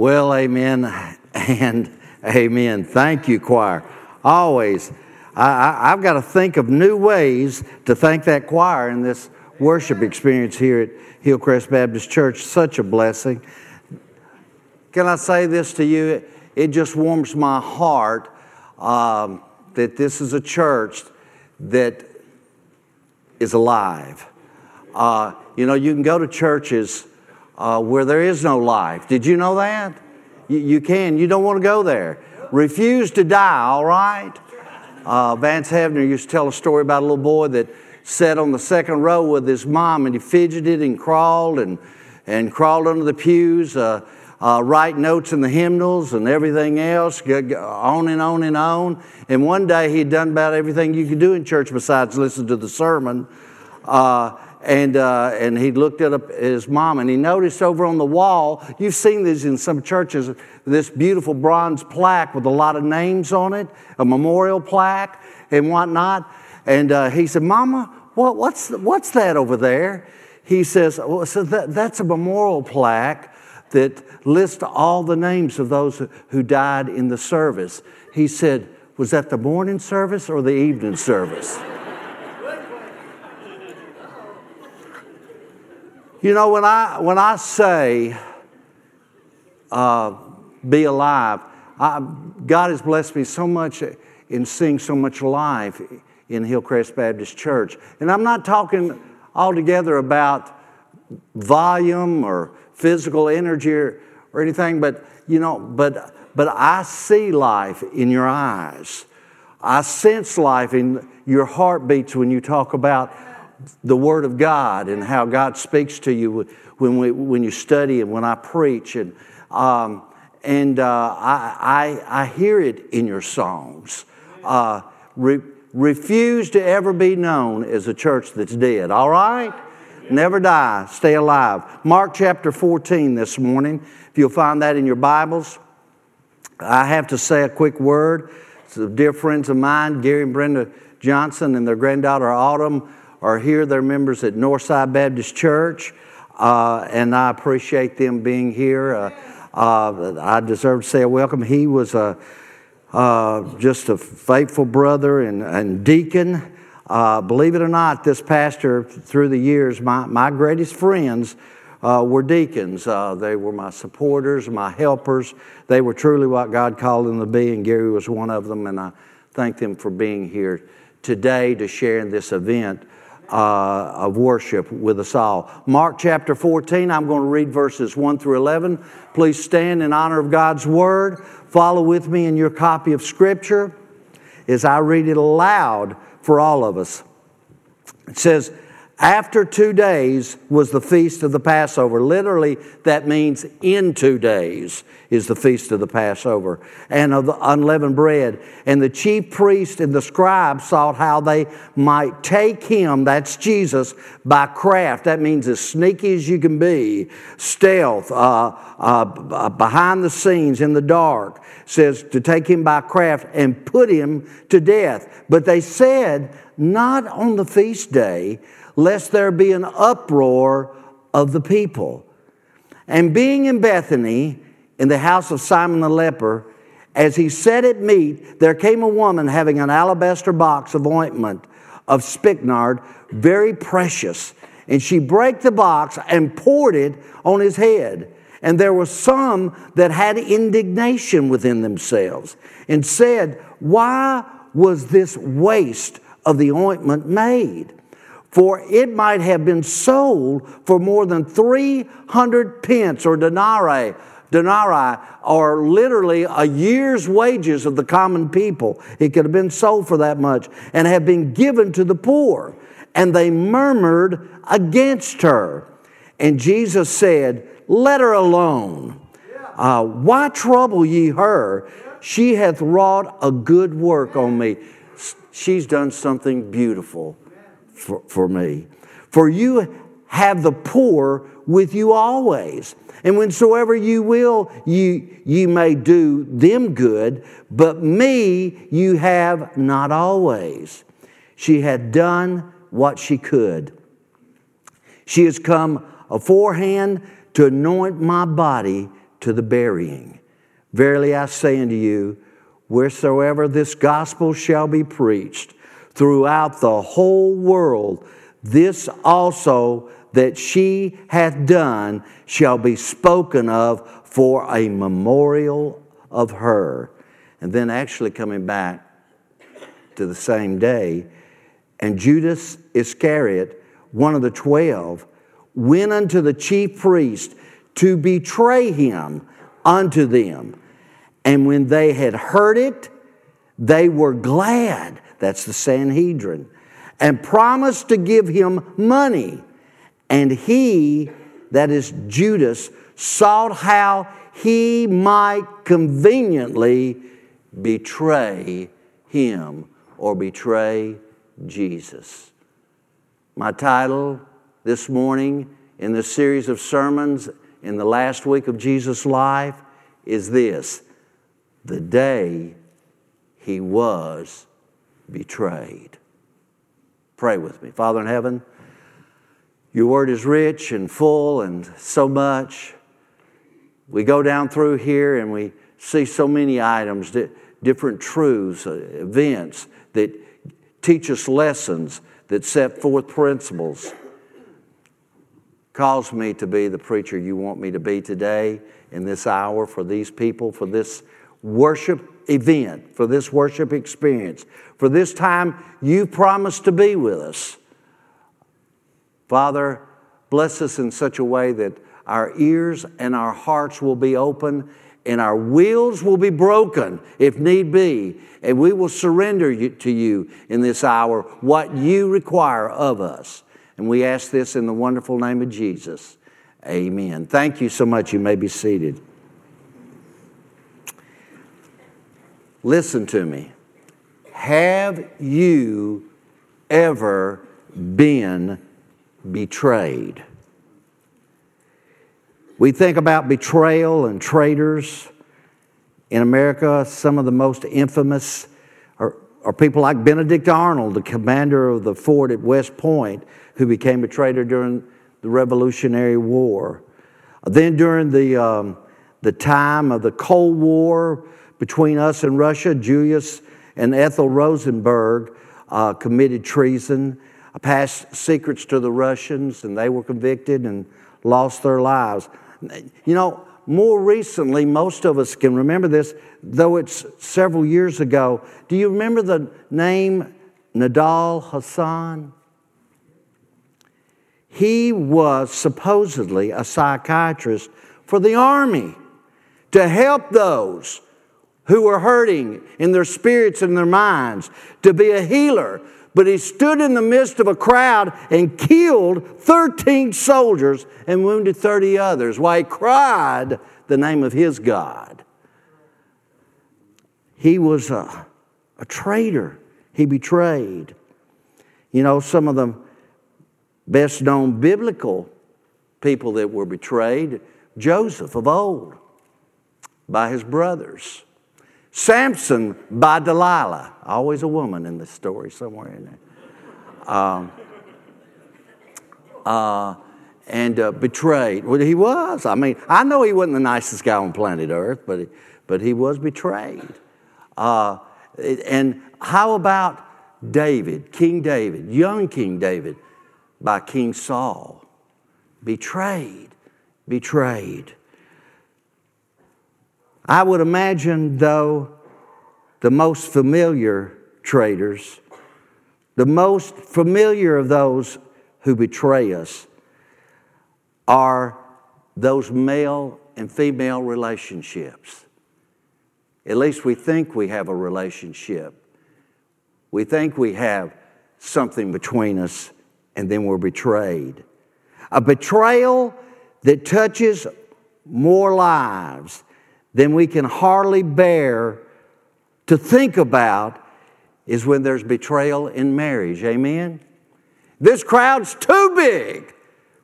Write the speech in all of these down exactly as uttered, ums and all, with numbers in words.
Well, amen and amen. Thank you, choir. Always. I, I've got to think of new ways to thank that choir in this worship experience here at Hillcrest Baptist Church. Such a blessing. Can I say this to you? It just warms my heart um, that this is a church that is alive. Uh, you know, you can go to churches uh, where there is no life. Did you know that? You, you can. You don't want to go there. Refuse to die, all right? Uh, Vance Havner used to tell a story about a little boy that sat on the second row with his mom, and he fidgeted and crawled and, and crawled under the pews, uh, uh, write notes in the hymnals and everything else, on and on and on. And one day he'd done about everything you could do in church besides listen to the sermon. Uh, and uh, and he looked at his mom, and he noticed over on the wall, you've seen these in some churches, this beautiful bronze plaque with a lot of names on it, a memorial plaque and whatnot. And uh, he said, "Mama, what, what's what's that over there?" He says, well, so that, that's a memorial plaque that lists all the names of those who died in the service. He said, "Was that the morning service or the evening service?" You know, when I when I say uh, be alive, I, God has blessed me so much in seeing so much life in Hillcrest Baptist Church. And I'm not talking altogether about volume or physical energy or, or anything, but you know, but but I see life in your eyes. I sense life in your heartbeats when you talk about the Word of God and how God speaks to you when we when you study and when I preach, and um, and uh, I, I I hear it in your songs. Uh, re, refuse to ever be known as a church that's dead. All right, never die, stay alive. Mark chapter fourteen this morning. If you'll find that in your Bibles, I have to say a quick word. Some dear friends of mine, Gary and Brenda Johnson, and their granddaughter Autumn, are here. They're members at Northside Baptist Church, uh, and I appreciate them being here. Uh, uh, I deserve to say a welcome. He was a, uh, just a faithful brother and, and deacon. Uh, believe it or not, this pastor, through the years, my, my greatest friends uh, were deacons. Uh, they were my supporters, my helpers. They were truly what God called them to be, and Gary was one of them, and I thank them for being here today to share in this event Uh, of worship with us all. Mark chapter fourteen, I'm going to read verses one through eleven. Please stand in honor of God's Word. Follow with me in your copy of Scripture as I read it aloud for all of us. It says, "After two days was the feast of the Passover." Literally, that means in two days is the feast of the Passover and of the unleavened bread. "And the chief priest and the scribes sought how they might take him," that's Jesus, "by craft." That means as sneaky as you can be, stealth, uh, uh, behind the scenes in the dark. It says to take him by craft and put him to death. "But they said, not on the feast day, lest there be an uproar of the people. And being in Bethany, in the house of Simon the leper, as he sat at meat, there came a woman having an alabaster box of ointment of spikenard, very precious. And she brake the box and poured it on his head. And there were some that had indignation within themselves, and said, Why was this waste of the ointment made? For it might have been sold for more than three hundred pence or denarii, denarii, or literally a year's wages of the common people. It could have been sold for that much and have been given to the poor. And they murmured against her. And Jesus said, Let her alone. Uh, why trouble ye her? She hath wrought a good work on me." She's done something beautiful For, for me. "For you have the poor with you always, and whensoever you will, you, you may do them good, but me you have not always." She had done what she could. "She has come aforehand to anoint my body to the burying. Verily I say unto you, wheresoever this gospel shall be preached throughout the whole world, this also that she hath done shall be spoken of for a memorial of her. And then actually coming back to the same day, and Judas Iscariot, one of the twelve, went unto the chief priest to betray him unto them. And when they had heard it, they were glad, that's the Sanhedrin, and promised to give him money. And he, that is Judas, sought how he might conveniently betray him or betray Jesus. My title this morning in this series of sermons in the last week of Jesus' life is this: the day he was betrayed. Pray with me. Father in heaven, your word is rich and full and so much. We go down through here and we see so many items, different truths, events that teach us lessons, that set forth principles. Cause me to be the preacher you want me to be today in this hour for these people, for this worship event, for this worship experience, for this time you promised to be with us. Father, bless us in such a way that our ears and our hearts will be open and our wills will be broken if need be, and we will surrender to you in this hour what you require of us. And we ask this in the wonderful name of Jesus. Amen. Thank you so much. You may be seated. Listen to me. Have you ever been betrayed? We think about betrayal and traitors. In America, some of the most infamous are, are people like Benedict Arnold, the commander of the fort at West Point, who became a traitor during the Revolutionary War. Then during the, um, the time of the Cold War between us and Russia, Julius and Ethel Rosenberg uh, committed treason, passed secrets to the Russians, and they were convicted and lost their lives. You know, more recently, most of us can remember this, though it's several years ago. Do you remember the name Nidal Hasan? He was supposedly a psychiatrist for the army to help those who were hurting in their spirits and their minds, to be a healer. But he stood in the midst of a crowd and killed thirteen soldiers and wounded thirty others while he cried the name of his God. He was a, a traitor. He betrayed. You know, some of the best known biblical people that were betrayed, Joseph of old by his brothers. Samson by Delilah. Always a woman in this story somewhere in there. Um, uh, and uh, betrayed. Well, he was. I mean, I know he wasn't the nicest guy on planet Earth, but he, but he was betrayed. Uh, and how about David, King David, young King David, by King Saul? Betrayed, betrayed. I would imagine, though, the most familiar traitors, the most familiar of those who betray us, are those male and female relationships. At least we think we have a relationship. We think we have something between us, and then we're betrayed. A betrayal that touches more lives than we can hardly bear to think about is when there's betrayal in marriage. Amen? This crowd's too big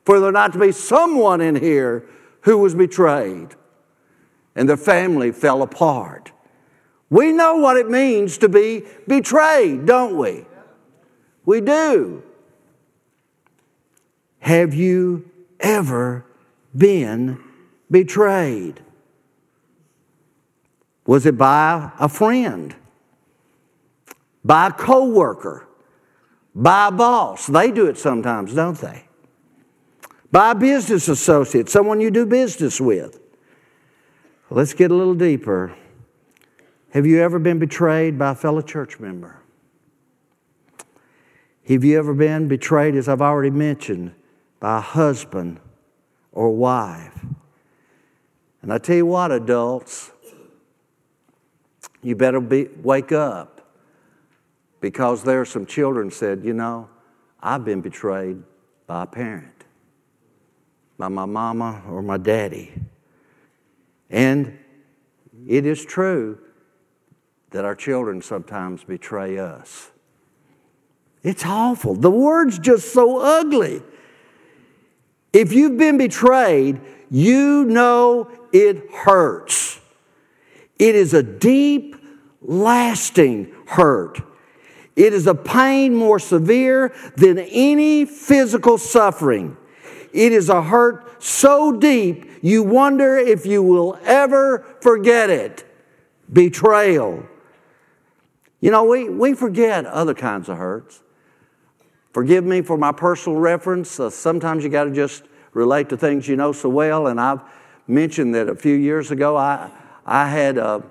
for there not to be someone in here who was betrayed and their family fell apart. We know what it means to be betrayed, don't we? We do. Have you ever been betrayed? Was it by a friend? By a co-worker? By a boss? They do it sometimes, don't they? By a business associate, someone you do business with. Let's get a little deeper. Have you ever been betrayed by a fellow church member? Have you ever been betrayed, as I've already mentioned, by a husband or wife? And I tell you what, adults, you better be, wake up, because there are some children said, you know, I've been betrayed by a parent, by my mama or my daddy. And it is true that our children sometimes betray us. It's awful. The word's just so ugly. If you've been betrayed, you know it hurts. It is a deep, lasting hurt. It is a pain more severe than any physical suffering. It is a hurt so deep, you wonder if you will ever forget it. Betrayal. You know, we, we forget other kinds of hurts. Forgive me for my personal reference. Uh, sometimes you got to just relate to things you know so well. And I've mentioned that a few years ago I I had a,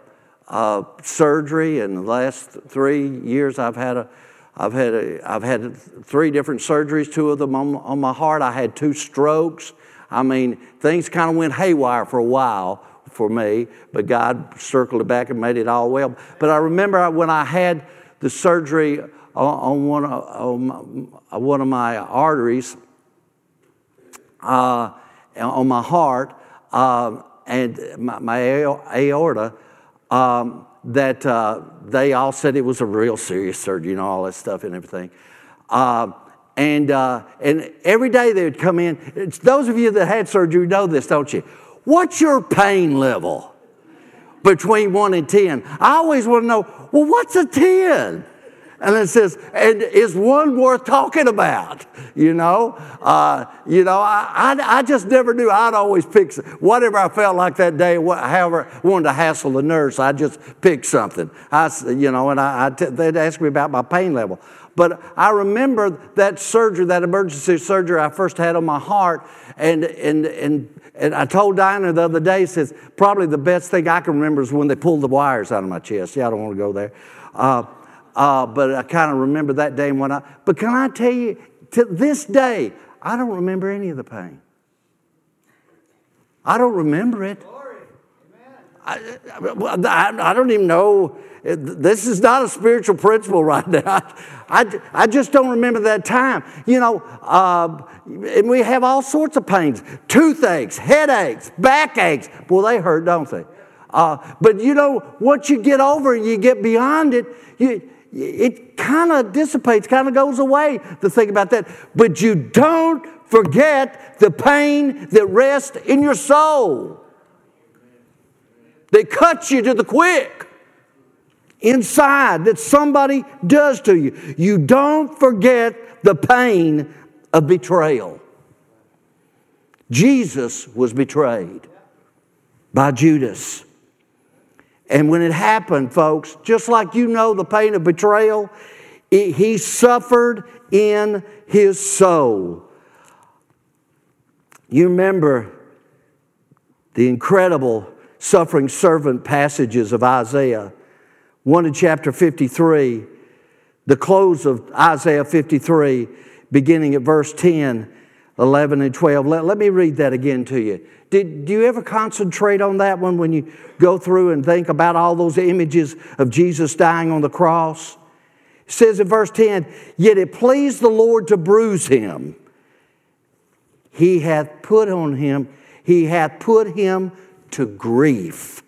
a surgery, and the last three years I've had a I've had a, I've had three different surgeries. Two of them on, on my heart. I had two strokes. I mean, things kind of went haywire for a while for me, but God circled it back and made it all well. But I remember when I had the surgery on one on one of my arteries, uh, on my heart, uh, and my, my aorta, um, that uh, they all said it was a real serious surgery, you know, all that stuff and everything. Uh, and uh, and every day they would come in. It's, those of you that had surgery know this, don't you? What's your pain level between one and ten? I always want to know, well, what's a ten? And it says, and is one worth talking about? You know, uh, you know, I, I, I just never knew. I'd always pick whatever I felt like that day. However, I wanted to hassle the nurse, I just picked something. I, you know, and I, I t- they'd ask me about my pain level. But I remember that surgery, that emergency surgery I first had on my heart, and and and and I told Diana the other day, says probably the best thing I can remember is when they pulled the wires out of my chest. Yeah, I don't want to go there. Uh, Uh, but I kind of remember that day and when I, but can I tell you, to this day, I don't remember any of the pain. I don't remember it. Glory. Amen. I, I, I don't even know. This is not a spiritual principle right now. I, I, I just don't remember that time. You know, uh, and we have all sorts of pains. Toothaches, headaches, backaches. Boy, they hurt, don't they? Uh, but you know, once you get over and you get beyond it, you... it kind of dissipates, kind of goes away, the thing about that. But you don't forget the pain that rests in your soul. They cut you to the quick inside that somebody does to you. You don't forget the pain of betrayal. Jesus was betrayed by Judas. And when it happened, folks, just like you know the pain of betrayal, it, he suffered in his soul. You remember the incredible suffering servant passages of Isaiah. One in chapter fifty-three, the close of Isaiah fifty-three, beginning at verse ten, eleven and twelve. Let, let me read that again to you. Did, do you ever concentrate on that one when you go through and think about all those images of Jesus dying on the cross? It says in verse ten, "Yet it pleased the Lord to bruise him. He hath put on him, he hath put him to grief.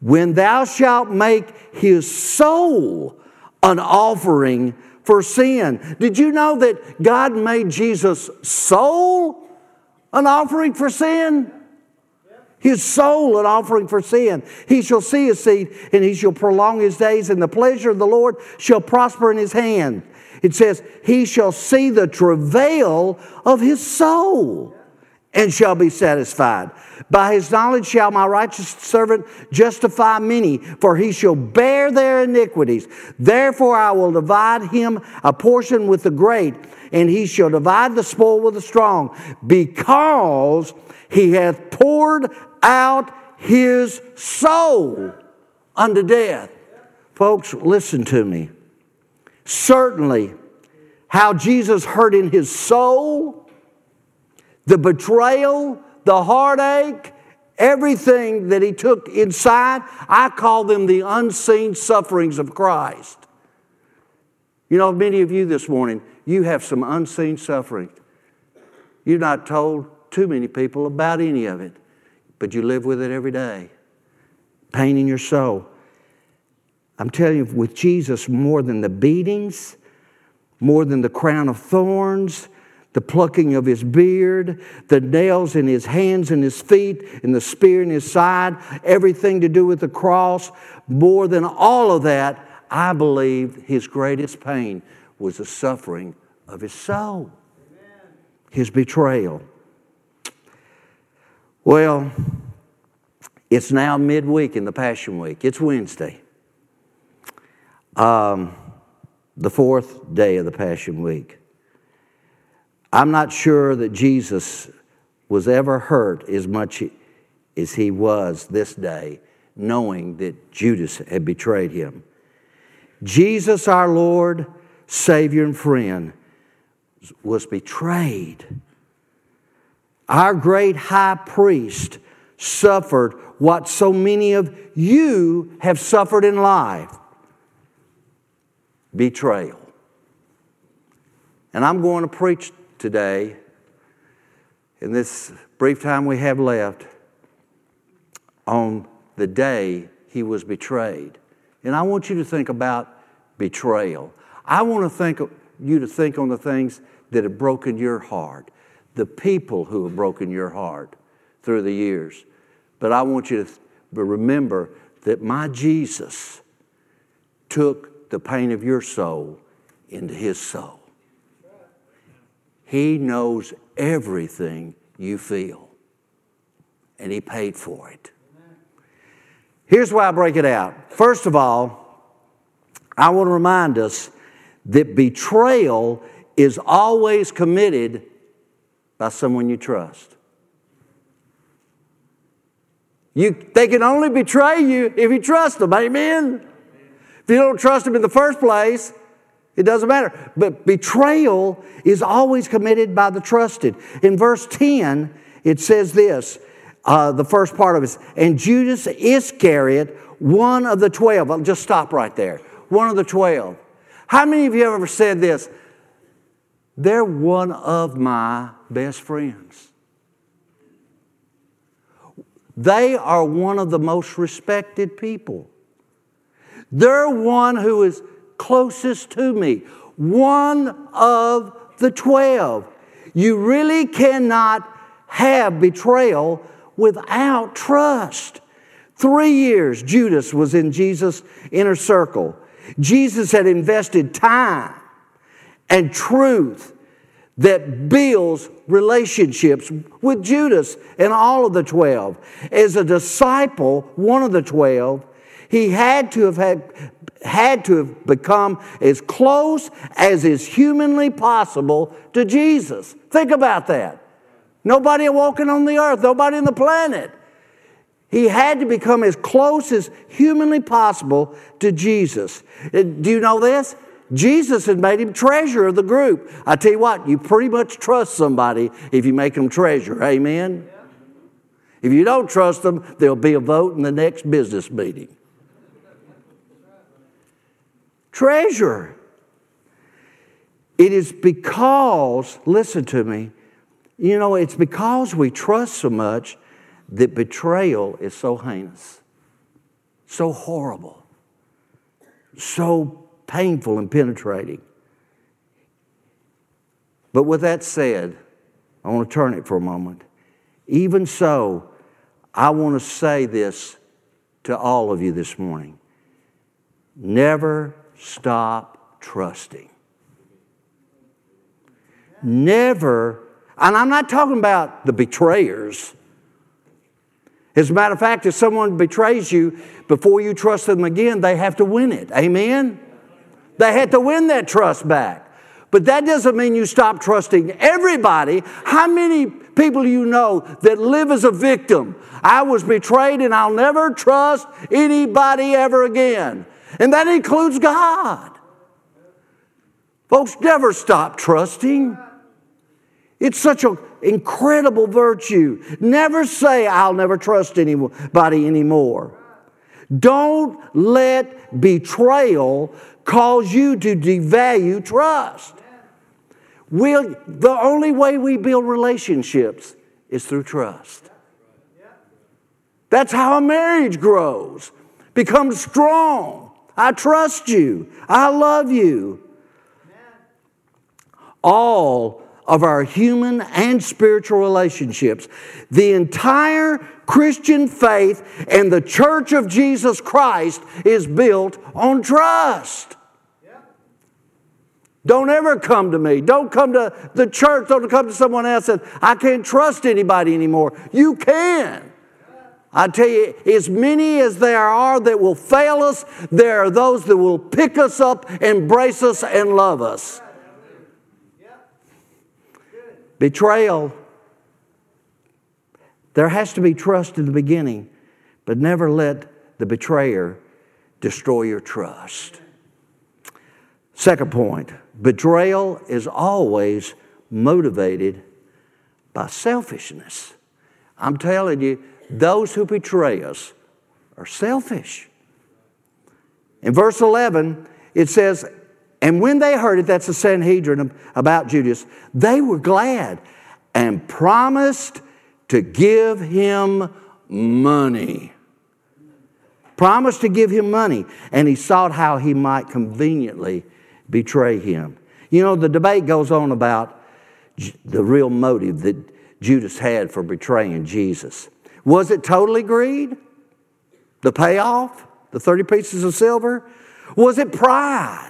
When thou shalt make his soul an offering for sin." Did you know that God made Jesus' soul an offering for sin? His soul an offering for sin. "He shall see his seed, and he shall prolong his days, and the pleasure of the Lord shall prosper in his hand." It says, "He shall see the travail of his soul, and shall be satisfied. By his knowledge shall my righteous servant justify many, for he shall bear their iniquities. Therefore I will divide him a portion with the great, and he shall divide the spoil with the strong, because he hath poured out his soul unto death. Folks, listen to me. Certainly, how Jesus hurt in his soul, the betrayal, the heartache, everything that he took inside, I call them the unseen sufferings of Christ. You know, many of you this morning, you have some unseen suffering. You're not told too many people about any of it, but you live with it every day. Pain in your soul. I'm telling you, with Jesus, more than the beatings, more than the crown of thorns, the plucking of his beard, the nails in his hands and his feet, and the spear in his side, everything to do with the cross, more than all of that, I believe his greatest pain was the suffering of his soul. Amen. His betrayal. Well, it's now midweek in the Passion Week. It's Wednesday. Um... The fourth day of the Passion Week. I'm not sure that Jesus was ever hurt as much as he was this day, knowing that Judas had betrayed him. Jesus, our Lord, Savior, and friend, was betrayed. Our great high priest suffered what so many of you have suffered in life. Betrayal. And I'm going to preach today, in this brief time we have left, on the day he was betrayed. And I want you to think about betrayal. I want to think you to think on the things that have broken your heart, the people who have broken your heart through the years. But I want you to remember that my Jesus took the pain of your soul into his soul. He knows everything you feel, and he paid for it. Here's why I break it out. First of all, I want to remind us that betrayal is always committed by someone you trust. You, they can only betray you if you trust them. Amen? If you don't trust him in the first place, it doesn't matter. But betrayal is always committed by the trusted. In verse ten, it says this, uh, the first part of it, and Judas Iscariot, one of the twelve. I'll just stop right there. One of the twelve. How many of you have ever said this? They're one of my best friends. They are one of the most respected people. They're one who is closest to me. One of the twelve. You really cannot have betrayal without trust. Three years Judas was in Jesus' inner circle. Jesus had invested time and truth that builds relationships with Judas and all of the twelve. As a disciple, one of the twelve, he had to have had, had to have become as close as is humanly possible to Jesus. Think about that. Nobody walking on the earth, nobody on the planet. He had to become as close as humanly possible to Jesus. Do you know this? Jesus had made him treasurer of the group. I tell you what, you pretty much trust somebody if you make them treasurer. Amen? If you don't trust them, there'll be a vote in the next business meeting. Treasure. It is because, listen to me, you know, it's because we trust so much that betrayal is so heinous, so horrible, so painful and penetrating. But with that said, I want to turn it for a moment. Even so, I want to say this to all of you this morning. Never stop trusting. Never, And I'm not talking about the betrayers. As a matter of fact, if someone betrays you, before you trust them again, they have to win it. Amen? They had to win that trust back. But that doesn't mean you stop trusting everybody. How many people do you know that live as a victim? I was betrayed and I'll never trust anybody ever again. And that includes God. Folks, never stop trusting. It's such an incredible virtue. Never say, I'll never trust anybody anymore. Don't let betrayal cause you to devalue trust. We'll, the only way we build relationships is through trust. That's how a marriage grows, becomes strong. I trust you. I love you. All of our human and spiritual relationships. The entire Christian faith and the church of Jesus Christ is built on trust. Yeah. Don't ever come to me. Don't come to the church. Don't come to someone else and I can't trust anybody anymore. You can. I tell you, as many as there are that will fail us, there are those that will pick us up, embrace us, and love us. Betrayal, there has to be trust in the beginning, but never let the betrayer destroy your trust. Second point, betrayal is always motivated by selfishness. I'm telling you, those who betray us are selfish. In verse eleven, it says, and when they heard it, that's the Sanhedrin about Judas, they were glad and promised to give him money. Promised to give him money. And he sought how he might conveniently betray him. You know, the debate goes on about the real motive that Judas had for betraying Jesus. Was it totally greed? The payoff? The thirty pieces of silver? Was it pride?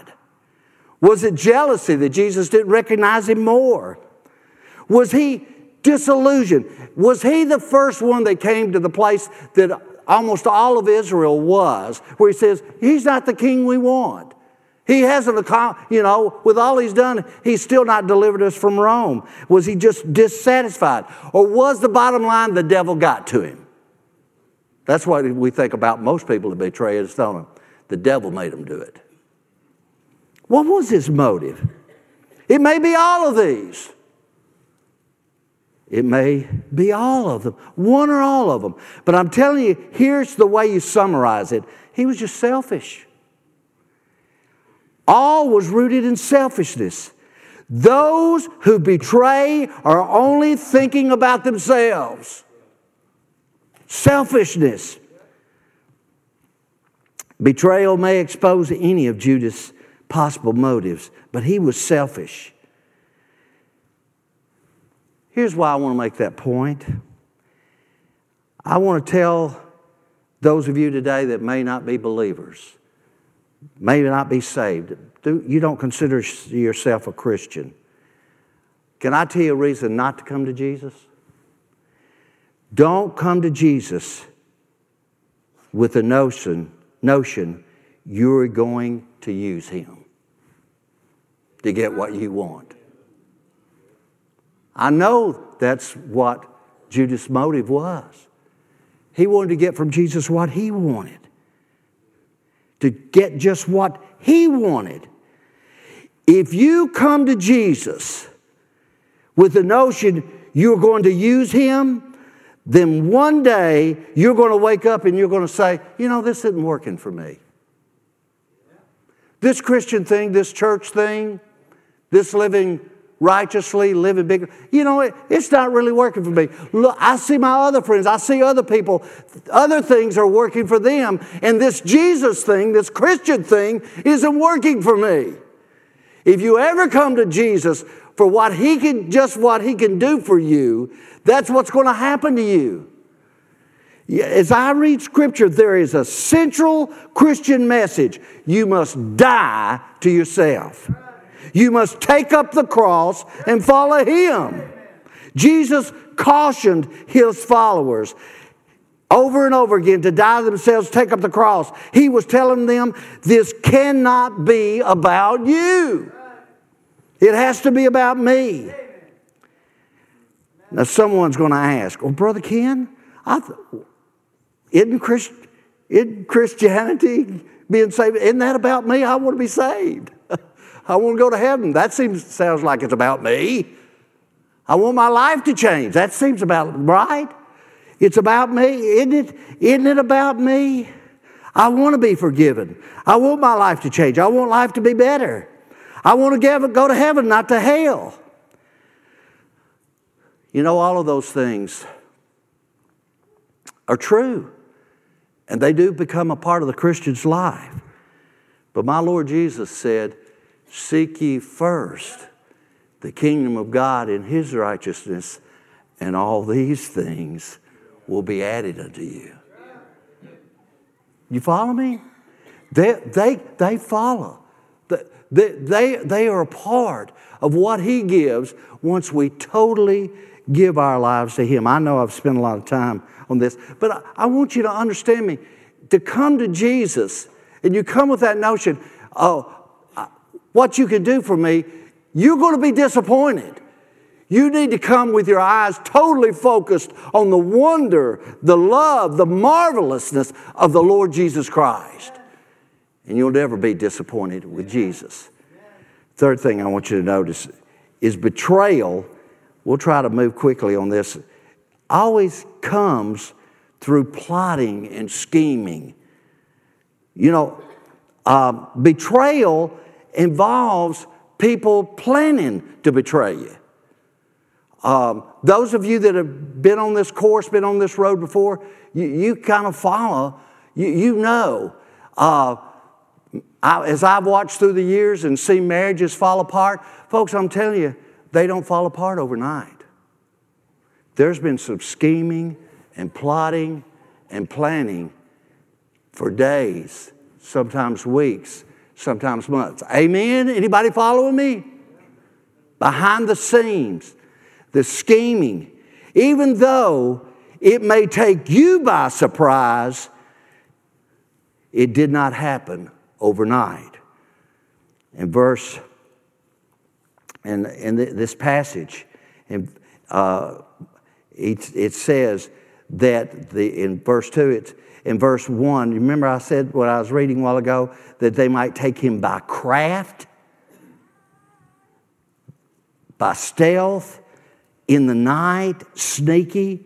Was it jealousy that Jesus didn't recognize him more? Was he disillusioned? Was he the first one that came to the place that almost all of Israel was, where he says, he's not the king we want. He hasn't, you know, with all he's done, he's still not delivered us from Rome. Was he just dissatisfied? Or was the bottom line the devil got to him? That's what we think about most people that betray us, don't we? The devil made him do it. What was his motive? It may be all of these. It may be all of them. One or all of them. But I'm telling you, here's the way you summarize it. He was just selfish. All was rooted in selfishness. Those who betray are only thinking about themselves. Selfishness. Betrayal may expose any of Judas' possible motives, but he was selfish. Here's why I want to make that point. I want to tell those of you today that may not be believers, may not be saved, you don't consider yourself a Christian. Can I tell you a reason not to come to Jesus? Don't come to Jesus with the notion, notion you're going to use him to get what you want. I know that's what Judas' motive was. He wanted to get from Jesus what he wanted. To get just what he wanted. If you come to Jesus with the notion you're going to use him, then one day you're going to wake up and you're going to say, you know, this isn't working for me. This Christian thing, this church thing, this living righteously, living big, you know, it, it's not really working for me. Look, I see my other friends. I see other people. Other things are working for them. And this Jesus thing, this Christian thing, isn't working for me. If you ever come to Jesus for what he can, just what he can do for you, that's what's going to happen to you. As I read Scripture, there is a central Christian message. You must die to yourself. You must take up the cross and follow him. Jesus cautioned his followers over and over again to die themselves, take up the cross. He was telling them, this cannot be about you. It has to be about me. Now someone's going to ask, well, Brother Ken, I th- isn't, Christ- isn't Christianity being saved, isn't that about me? I want to be saved. I want to go to heaven. That seems sounds like it's about me. I want my life to change. That seems about right. It's about me, isn't it? Isn't it about me? I want to be forgiven. I want my life to change. I want life to be better. I want to go to heaven, not to hell. You know, all of those things are true, and they do become a part of the Christian's life. But my Lord Jesus said, seek ye first the kingdom of God and his righteousness, and all these things will be added unto you. You follow me? They, they, they follow. They, they, they are a part of what he gives once we totally give our lives to him. I know I've spent a lot of time on this, but I, I want you to understand me. To come to Jesus, and you come with that notion, oh, what you can do for me, you're going to be disappointed. You need to come with your eyes totally focused on the wonder, the love, the marvelousness of the Lord Jesus Christ. And you'll never be disappointed with Jesus. Third thing I want you to notice is betrayal. We'll try to move quickly on this. Always comes through plotting and scheming. You know, uh, betrayal involves people planning to betray you. Um, those of you that have been on this course, been on this road before, you, you kind of follow, you, you know. Uh, I, as I've watched through the years and seen marriages fall apart, folks, I'm telling you, they don't fall apart overnight. There's been some scheming and plotting and planning for days, sometimes weeks, sometimes months. Amen? Anybody following me? Behind the scenes. The scheming, even though it may take you by surprise, it did not happen overnight. In verse, in, in this passage, in, uh, it, it says that the in verse two, it's in verse one. Remember, I said what I was reading a while ago that they might take him by craft, by stealth. In the night, sneaky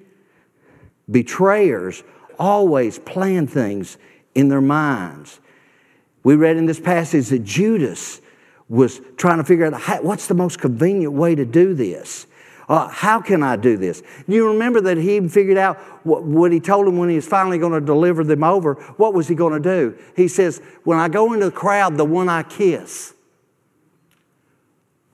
betrayers always plan things in their minds. We read in this passage that Judas was trying to figure out how, what's the most convenient way to do this? Uh, how can I do this? You remember that he even figured out what, what he told him when he was finally going to deliver them over. What was he going to do? He says, when I go into the crowd, the one I kiss.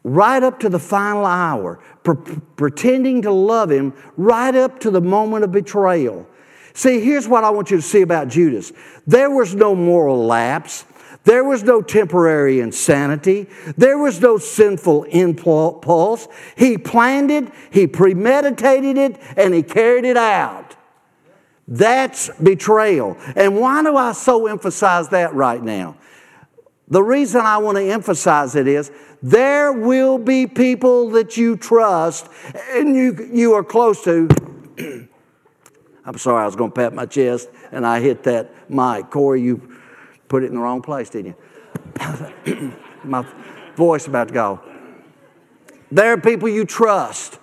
Right up to the final hour, pre- pretending to love him, right up to the moment of betrayal. See, here's what I want you to see about Judas. There was no moral lapse. There was no temporary insanity. There was no sinful impulse. He planned it, he premeditated it, and he carried it out. That's betrayal. And why do I so emphasize that right now? The reason I want to emphasize it is there will be people that you trust and you you are close to. I'm sorry, I was going to pat my chest and I hit that mic. Corey, you put it in the wrong place, didn't you? My voice about to go. There are people you trust,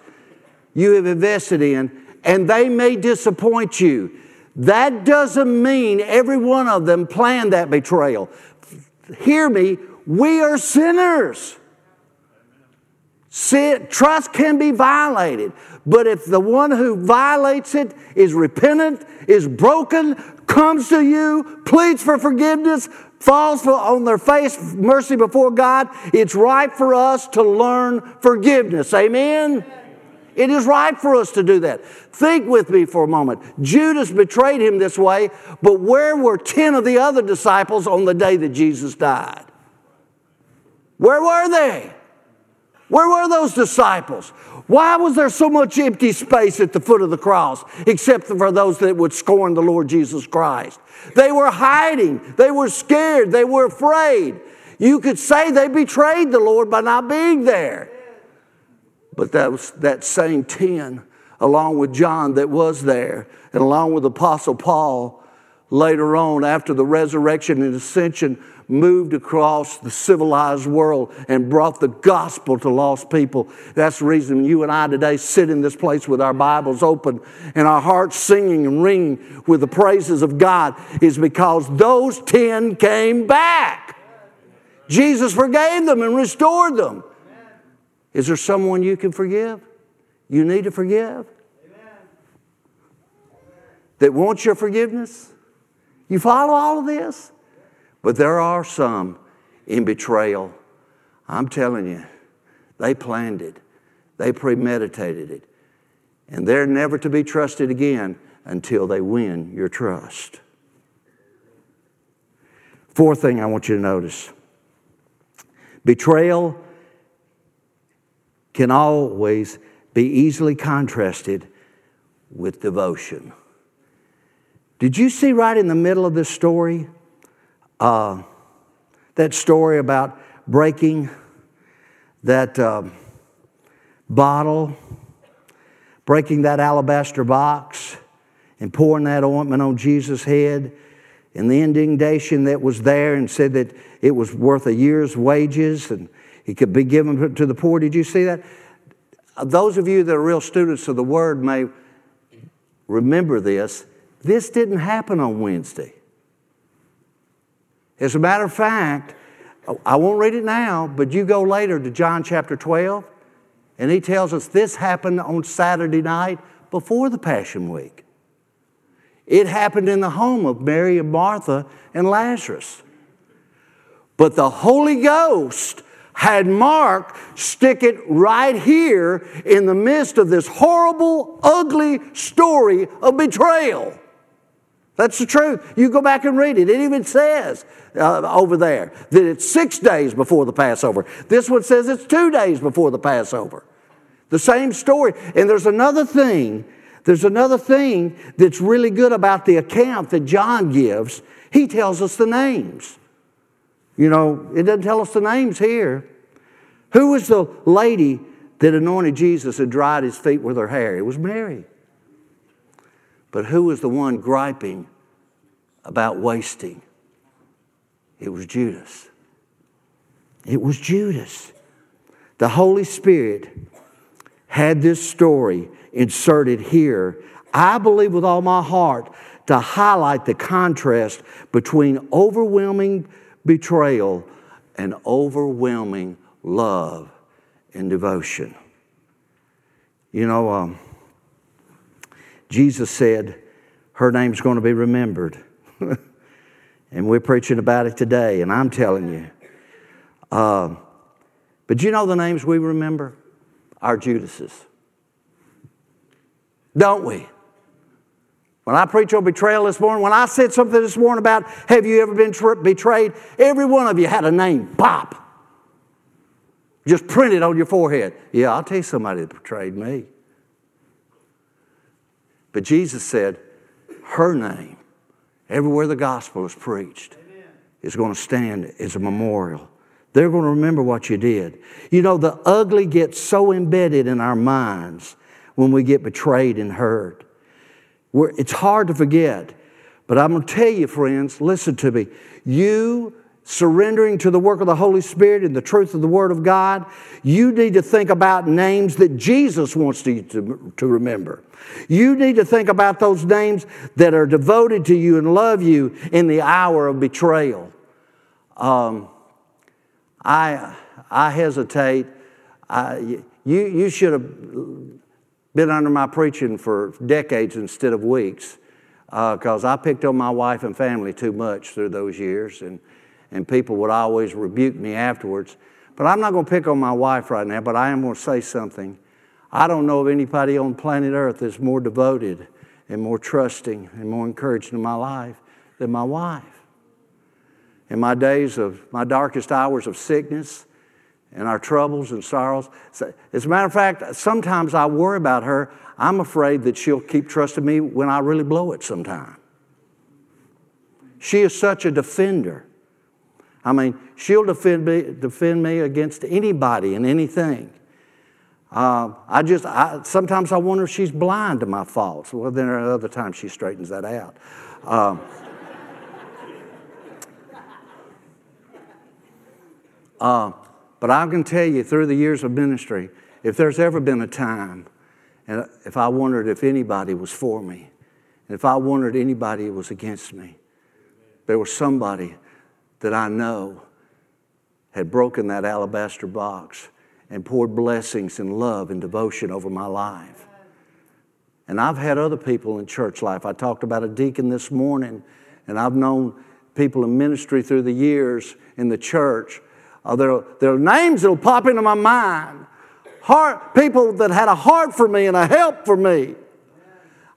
you have invested in, and they may disappoint you. That doesn't mean every one of them planned that betrayal. Hear me, we are sinners. Sin, trust can be violated, but if the one who violates it is repentant, is broken, comes to you, pleads for forgiveness, falls on their face, mercy before God, it's right for us to learn forgiveness. Amen? It is right for us to do that. Think with me for a moment. Judas betrayed him this way, but where were ten of the other disciples on the day that Jesus died? Where were they? Where were those disciples? Why was there so much empty space at the foot of the cross, except for those that would scorn the Lord Jesus Christ? They were hiding. They were scared. They were afraid. You could say they betrayed the Lord by not being there. But that was that same ten, along with John that was there, and along with Apostle Paul, later on after the resurrection and ascension, moved across the civilized world and brought the gospel to lost people. That's the reason you and I today sit in this place with our Bibles open and our hearts singing and ringing with the praises of God, is because those ten came back. Jesus forgave them and restored them. Is there someone you can forgive? You need to forgive? That wants your forgiveness? You follow all of this? But there are some in betrayal. I'm telling you, they planned it. They premeditated it. And they're never to be trusted again until they win your trust. Fourth thing I want you to notice. Betrayal can always be easily contrasted with devotion. Did you see right in the middle of this story, uh, that story about breaking that uh, bottle, breaking that alabaster box, and pouring that ointment on Jesus' head, and the indignation that was there, and said that it was worth a year's wages, and it could be given to the poor? Did you see that? Those of you that are real students of the Word may remember this. This didn't happen on Wednesday. As a matter of fact, I won't read it now, but you go later to John chapter twelve, and he tells us this happened on Saturday night before the Passion Week. It happened in the home of Mary and Martha and Lazarus. But the Holy Ghost had Mark stick it right here in the midst of this horrible, ugly story of betrayal. That's the truth. You go back and read it. It even says uh, over there that it's six days before the Passover. This one says it's two days before the Passover. The same story. And there's another thing. There's another thing that's really good about the account that John gives. He tells us the names. You know, it doesn't tell us the names here. Who was the lady that anointed Jesus and dried his feet with her hair? It was Mary. But who was the one griping about wasting? It was Judas. It was Judas. The Holy Spirit had this story inserted here, I believe with all my heart, to highlight the contrast between overwhelming betrayal and overwhelming love and devotion. You know, um, Jesus said, her name's going to be remembered. And we're preaching about it today, and I'm telling you. Uh, but you know the names we remember? Our Judases. Don't we? When I preach on betrayal this morning, when I said something this morning about, have you ever been tra- betrayed? Every one of you had a name pop. Just printed on your forehead. Yeah, I'll tell you somebody that betrayed me. But Jesus said, her name, everywhere the gospel is preached, amen, is going to stand as a memorial. They're going to remember what you did. You know, the ugly gets so embedded in our minds when we get betrayed and hurt. We're, it's hard to forget. But I'm going to tell you, friends, listen to me. You surrendering to the work of the Holy Spirit and the truth of the Word of God, you need to think about names that Jesus wants you to, to, to remember. You need to think about those names that are devoted to you and love you in the hour of betrayal. Um, I I hesitate. I, you, you should have been under my preaching for decades instead of weeks, because uh, I picked on my wife and family too much through those years, and, and people would always rebuke me afterwards. But I'm not going to pick on my wife right now, but I am going to say something. I don't know of anybody on planet Earth that's more devoted and more trusting and more encouraging in my life than my wife. In my days of my darkest hours of sickness and our troubles and sorrows. As a matter of fact, sometimes I worry about her. I'm afraid that she'll keep trusting me when I really blow it sometime. She is such a defender. I mean, she'll defend me, defend me against anybody and anything. Uh, I just I, sometimes I wonder if she's blind to my faults. Well, then at other times she straightens that out. Uh, uh, but I can tell you, through the years of ministry, if there's ever been a time, and if I wondered if anybody was for me, and if I wondered anybody was against me, there was somebody that I know had broken that alabaster box and poured blessings and love and devotion over my life. And I've had other people in church life. I talked about a deacon this morning, and I've known people in ministry through the years in the church. Uh, there, there are names that will pop into my mind. Heart, people that had a heart for me and a help for me.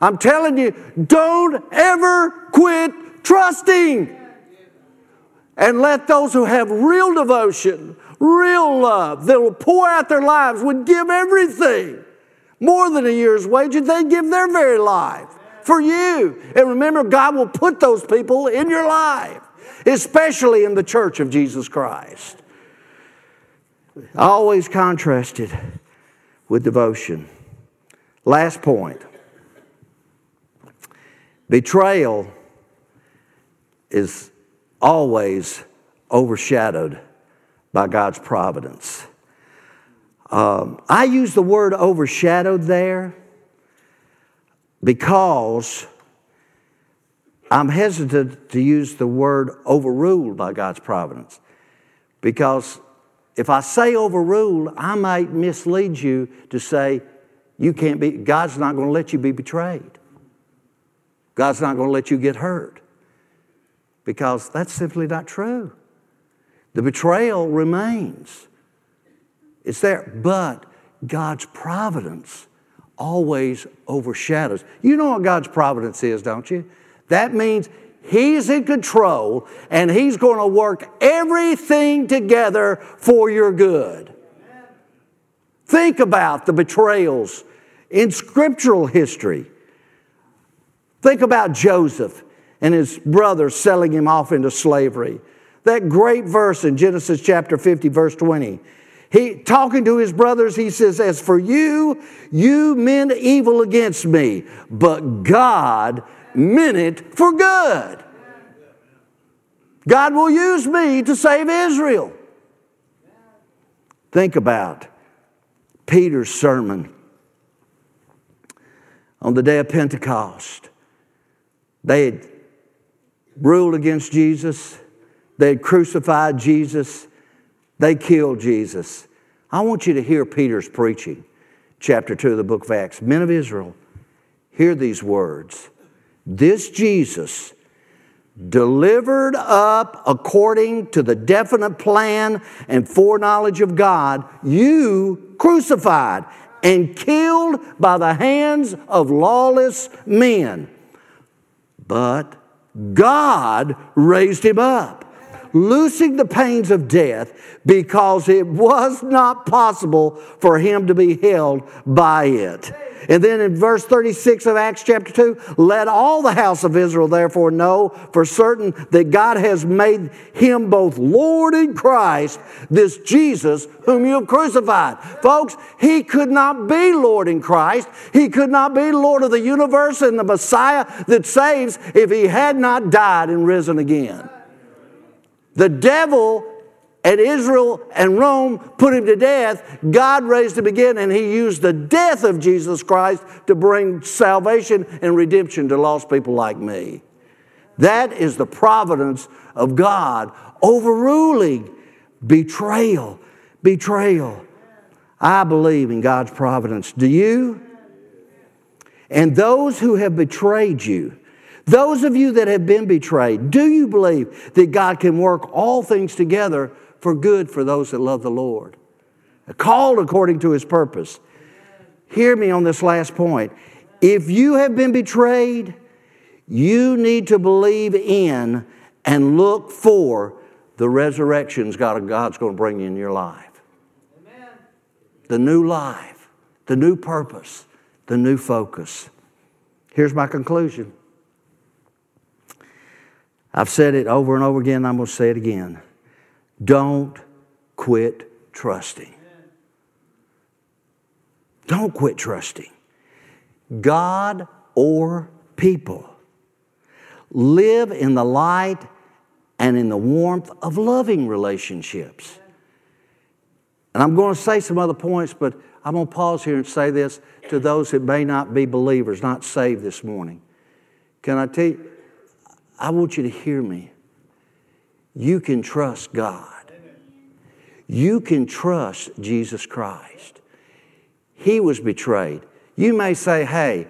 I'm telling you, don't ever quit trusting. And let those who have real devotion, real love, that will pour out their lives, would give everything. More than a year's wage, they give their very life for you. And remember, God will put those people in your life, especially in the church of Jesus Christ. I always contrast it with devotion. Last point. Betrayal is always overshadowed by God's providence. Um, I use the word overshadowed there because I'm hesitant to use the word overruled by God's providence. Because if I say overruled, I might mislead you to say you can't be, God's not going to let you be betrayed. God's not going to let you get hurt. Because that's simply not true. The betrayal remains. It's there. But God's providence always overshadows. You know what God's providence is, don't you? That means He's in control, and He's going to work everything together for your good. Amen. Think about the betrayals in scriptural history. Think about Joseph and his brothers selling him off into slavery. That great verse in Genesis chapter fifty, verse twenty. He, talking to his brothers, he says, "As for you, you meant evil against me, but God meant it for good." God will use me to save Israel. Think about Peter's sermon on the day of Pentecost. They had ruled against Jesus. They had crucified Jesus. They killed Jesus. I want you to hear Peter's preaching. Chapter two of the book of Acts. Men of Israel, hear these words. This Jesus, delivered up according to the definite plan and foreknowledge of God, you crucified and killed by the hands of lawless men. But God raised him up, loosing the pains of death, because it was not possible for him to be held by it. And then in verse thirty-six of Acts chapter two, let all the house of Israel therefore know for certain that God has made him both Lord and Christ, this Jesus whom you have crucified. Folks, he could not be Lord and Christ. He could not be Lord of the universe and the Messiah that saves if he had not died and risen again. The devil and Israel and Rome put him to death. God raised him again, and he used the death of Jesus Christ to bring salvation and redemption to lost people like me. That is the providence of God overruling betrayal. Betrayal. I believe in God's providence. Do you? And those who have betrayed you, those of you that have been betrayed, do you believe that God can work all things together for good for those that love the Lord, called according to His purpose? Hear me on this last point. If you have been betrayed, you need to believe in and look for the resurrections God, God's going to bring in your life. the new life, the new purpose, the new focus. Here's my conclusion. I've said it over and over again, and I'm going to say it again. Don't quit trusting. Don't quit trusting God or people. Live in the light and in the warmth of loving relationships. And I'm going to say some other points, but I'm going to pause here and say this to those that may not be believers, not saved this morning. Can I tell you, I want you to hear me. You can trust God. You can trust Jesus Christ. He was betrayed. You may say, hey,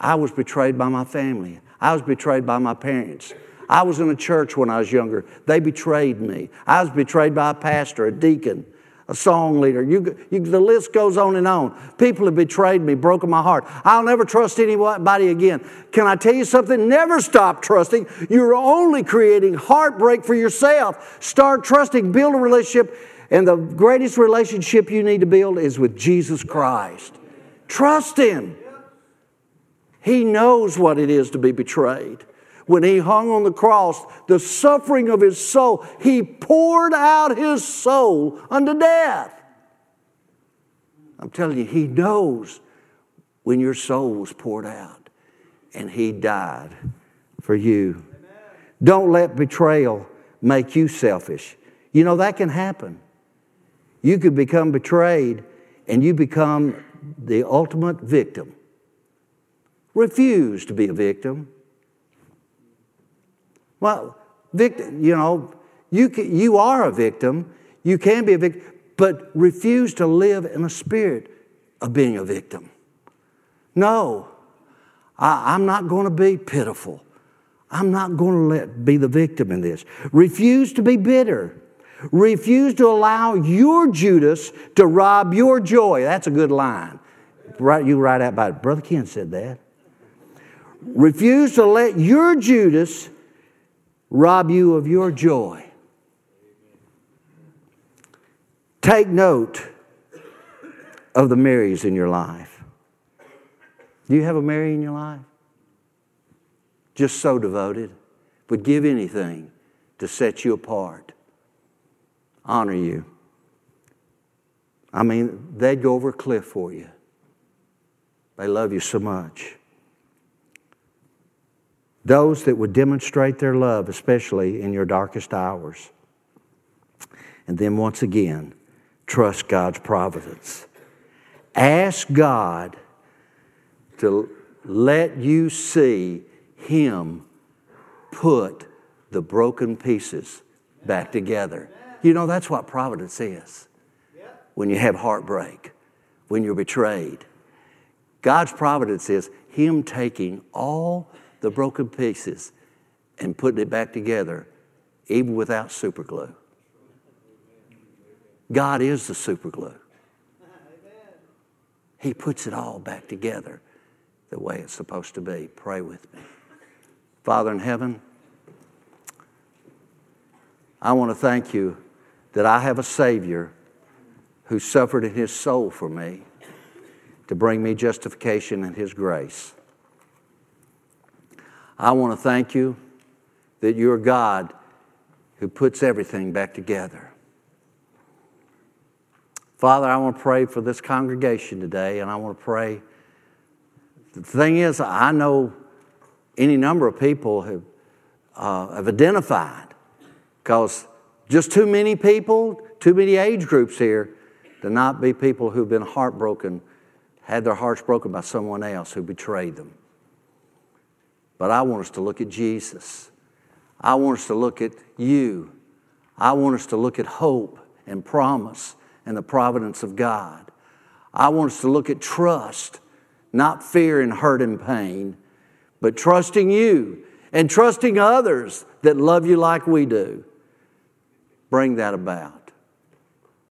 I was betrayed by my family. I was betrayed by my parents. I was in a church when I was younger. They betrayed me. I was betrayed by a pastor, a deacon, a song leader. You, you, the list goes on and on. People have betrayed me, broken my heart. I'll never trust anybody again. Can I tell you something? Never stop trusting. You're only creating heartbreak for yourself. Start trusting. Build a relationship. And the greatest relationship you need to build is with Jesus Christ. Trust Him. He knows what it is to be betrayed. When He hung on the cross, the suffering of His soul, He poured out His soul unto death. I'm telling you, He knows when your soul was poured out and He died for you. Amen. Don't let betrayal make you selfish. You know, that can happen. You could become betrayed and you become the ultimate victim. Refuse to be a victim. Well, victim, you know, you can, you are a victim. You can be a victim, but refuse to live in a spirit of being a victim. No, I, I'm not going to be pitiful. I'm not going to let be the victim in this. Refuse to be bitter. Refuse to allow your Judas to rob your joy. That's a good line. Right, you write out by it. Brother Ken said that. Refuse to let your Judas rob you of your joy. Take note of the Marys in your life. Do you have a Mary in your life? Just so devoted, would give anything to set you apart, honor you. I mean, they'd go over a cliff for you. They love you so much. Those that would demonstrate their love, especially in your darkest hours. And then once again, trust God's providence. Ask God to let you see Him put the broken pieces back together. You know, that's what providence is. When you have heartbreak, when you're betrayed. God's providence is Him taking all the broken pieces and putting it back together, even without super glue. God is the super glue. He puts it all back together the way it's supposed to be. Pray with me. Father in heaven, I want to thank You that I have a Savior who suffered in His soul for me to bring me justification and His grace. I want to thank You that You're God who puts everything back together. Father, I want to pray for this congregation today, and I want to pray. The thing is, I know any number of people have, uh, have identified, because just too many people, too many age groups here, to not be people who've been heartbroken, had their hearts broken by someone else who betrayed them. But I want us to look at Jesus. I want us to look at You. I want us to look at hope and promise and the providence of God. I want us to look at trust, not fear and hurt and pain, but trusting You and trusting others that love You like we do. Bring that about.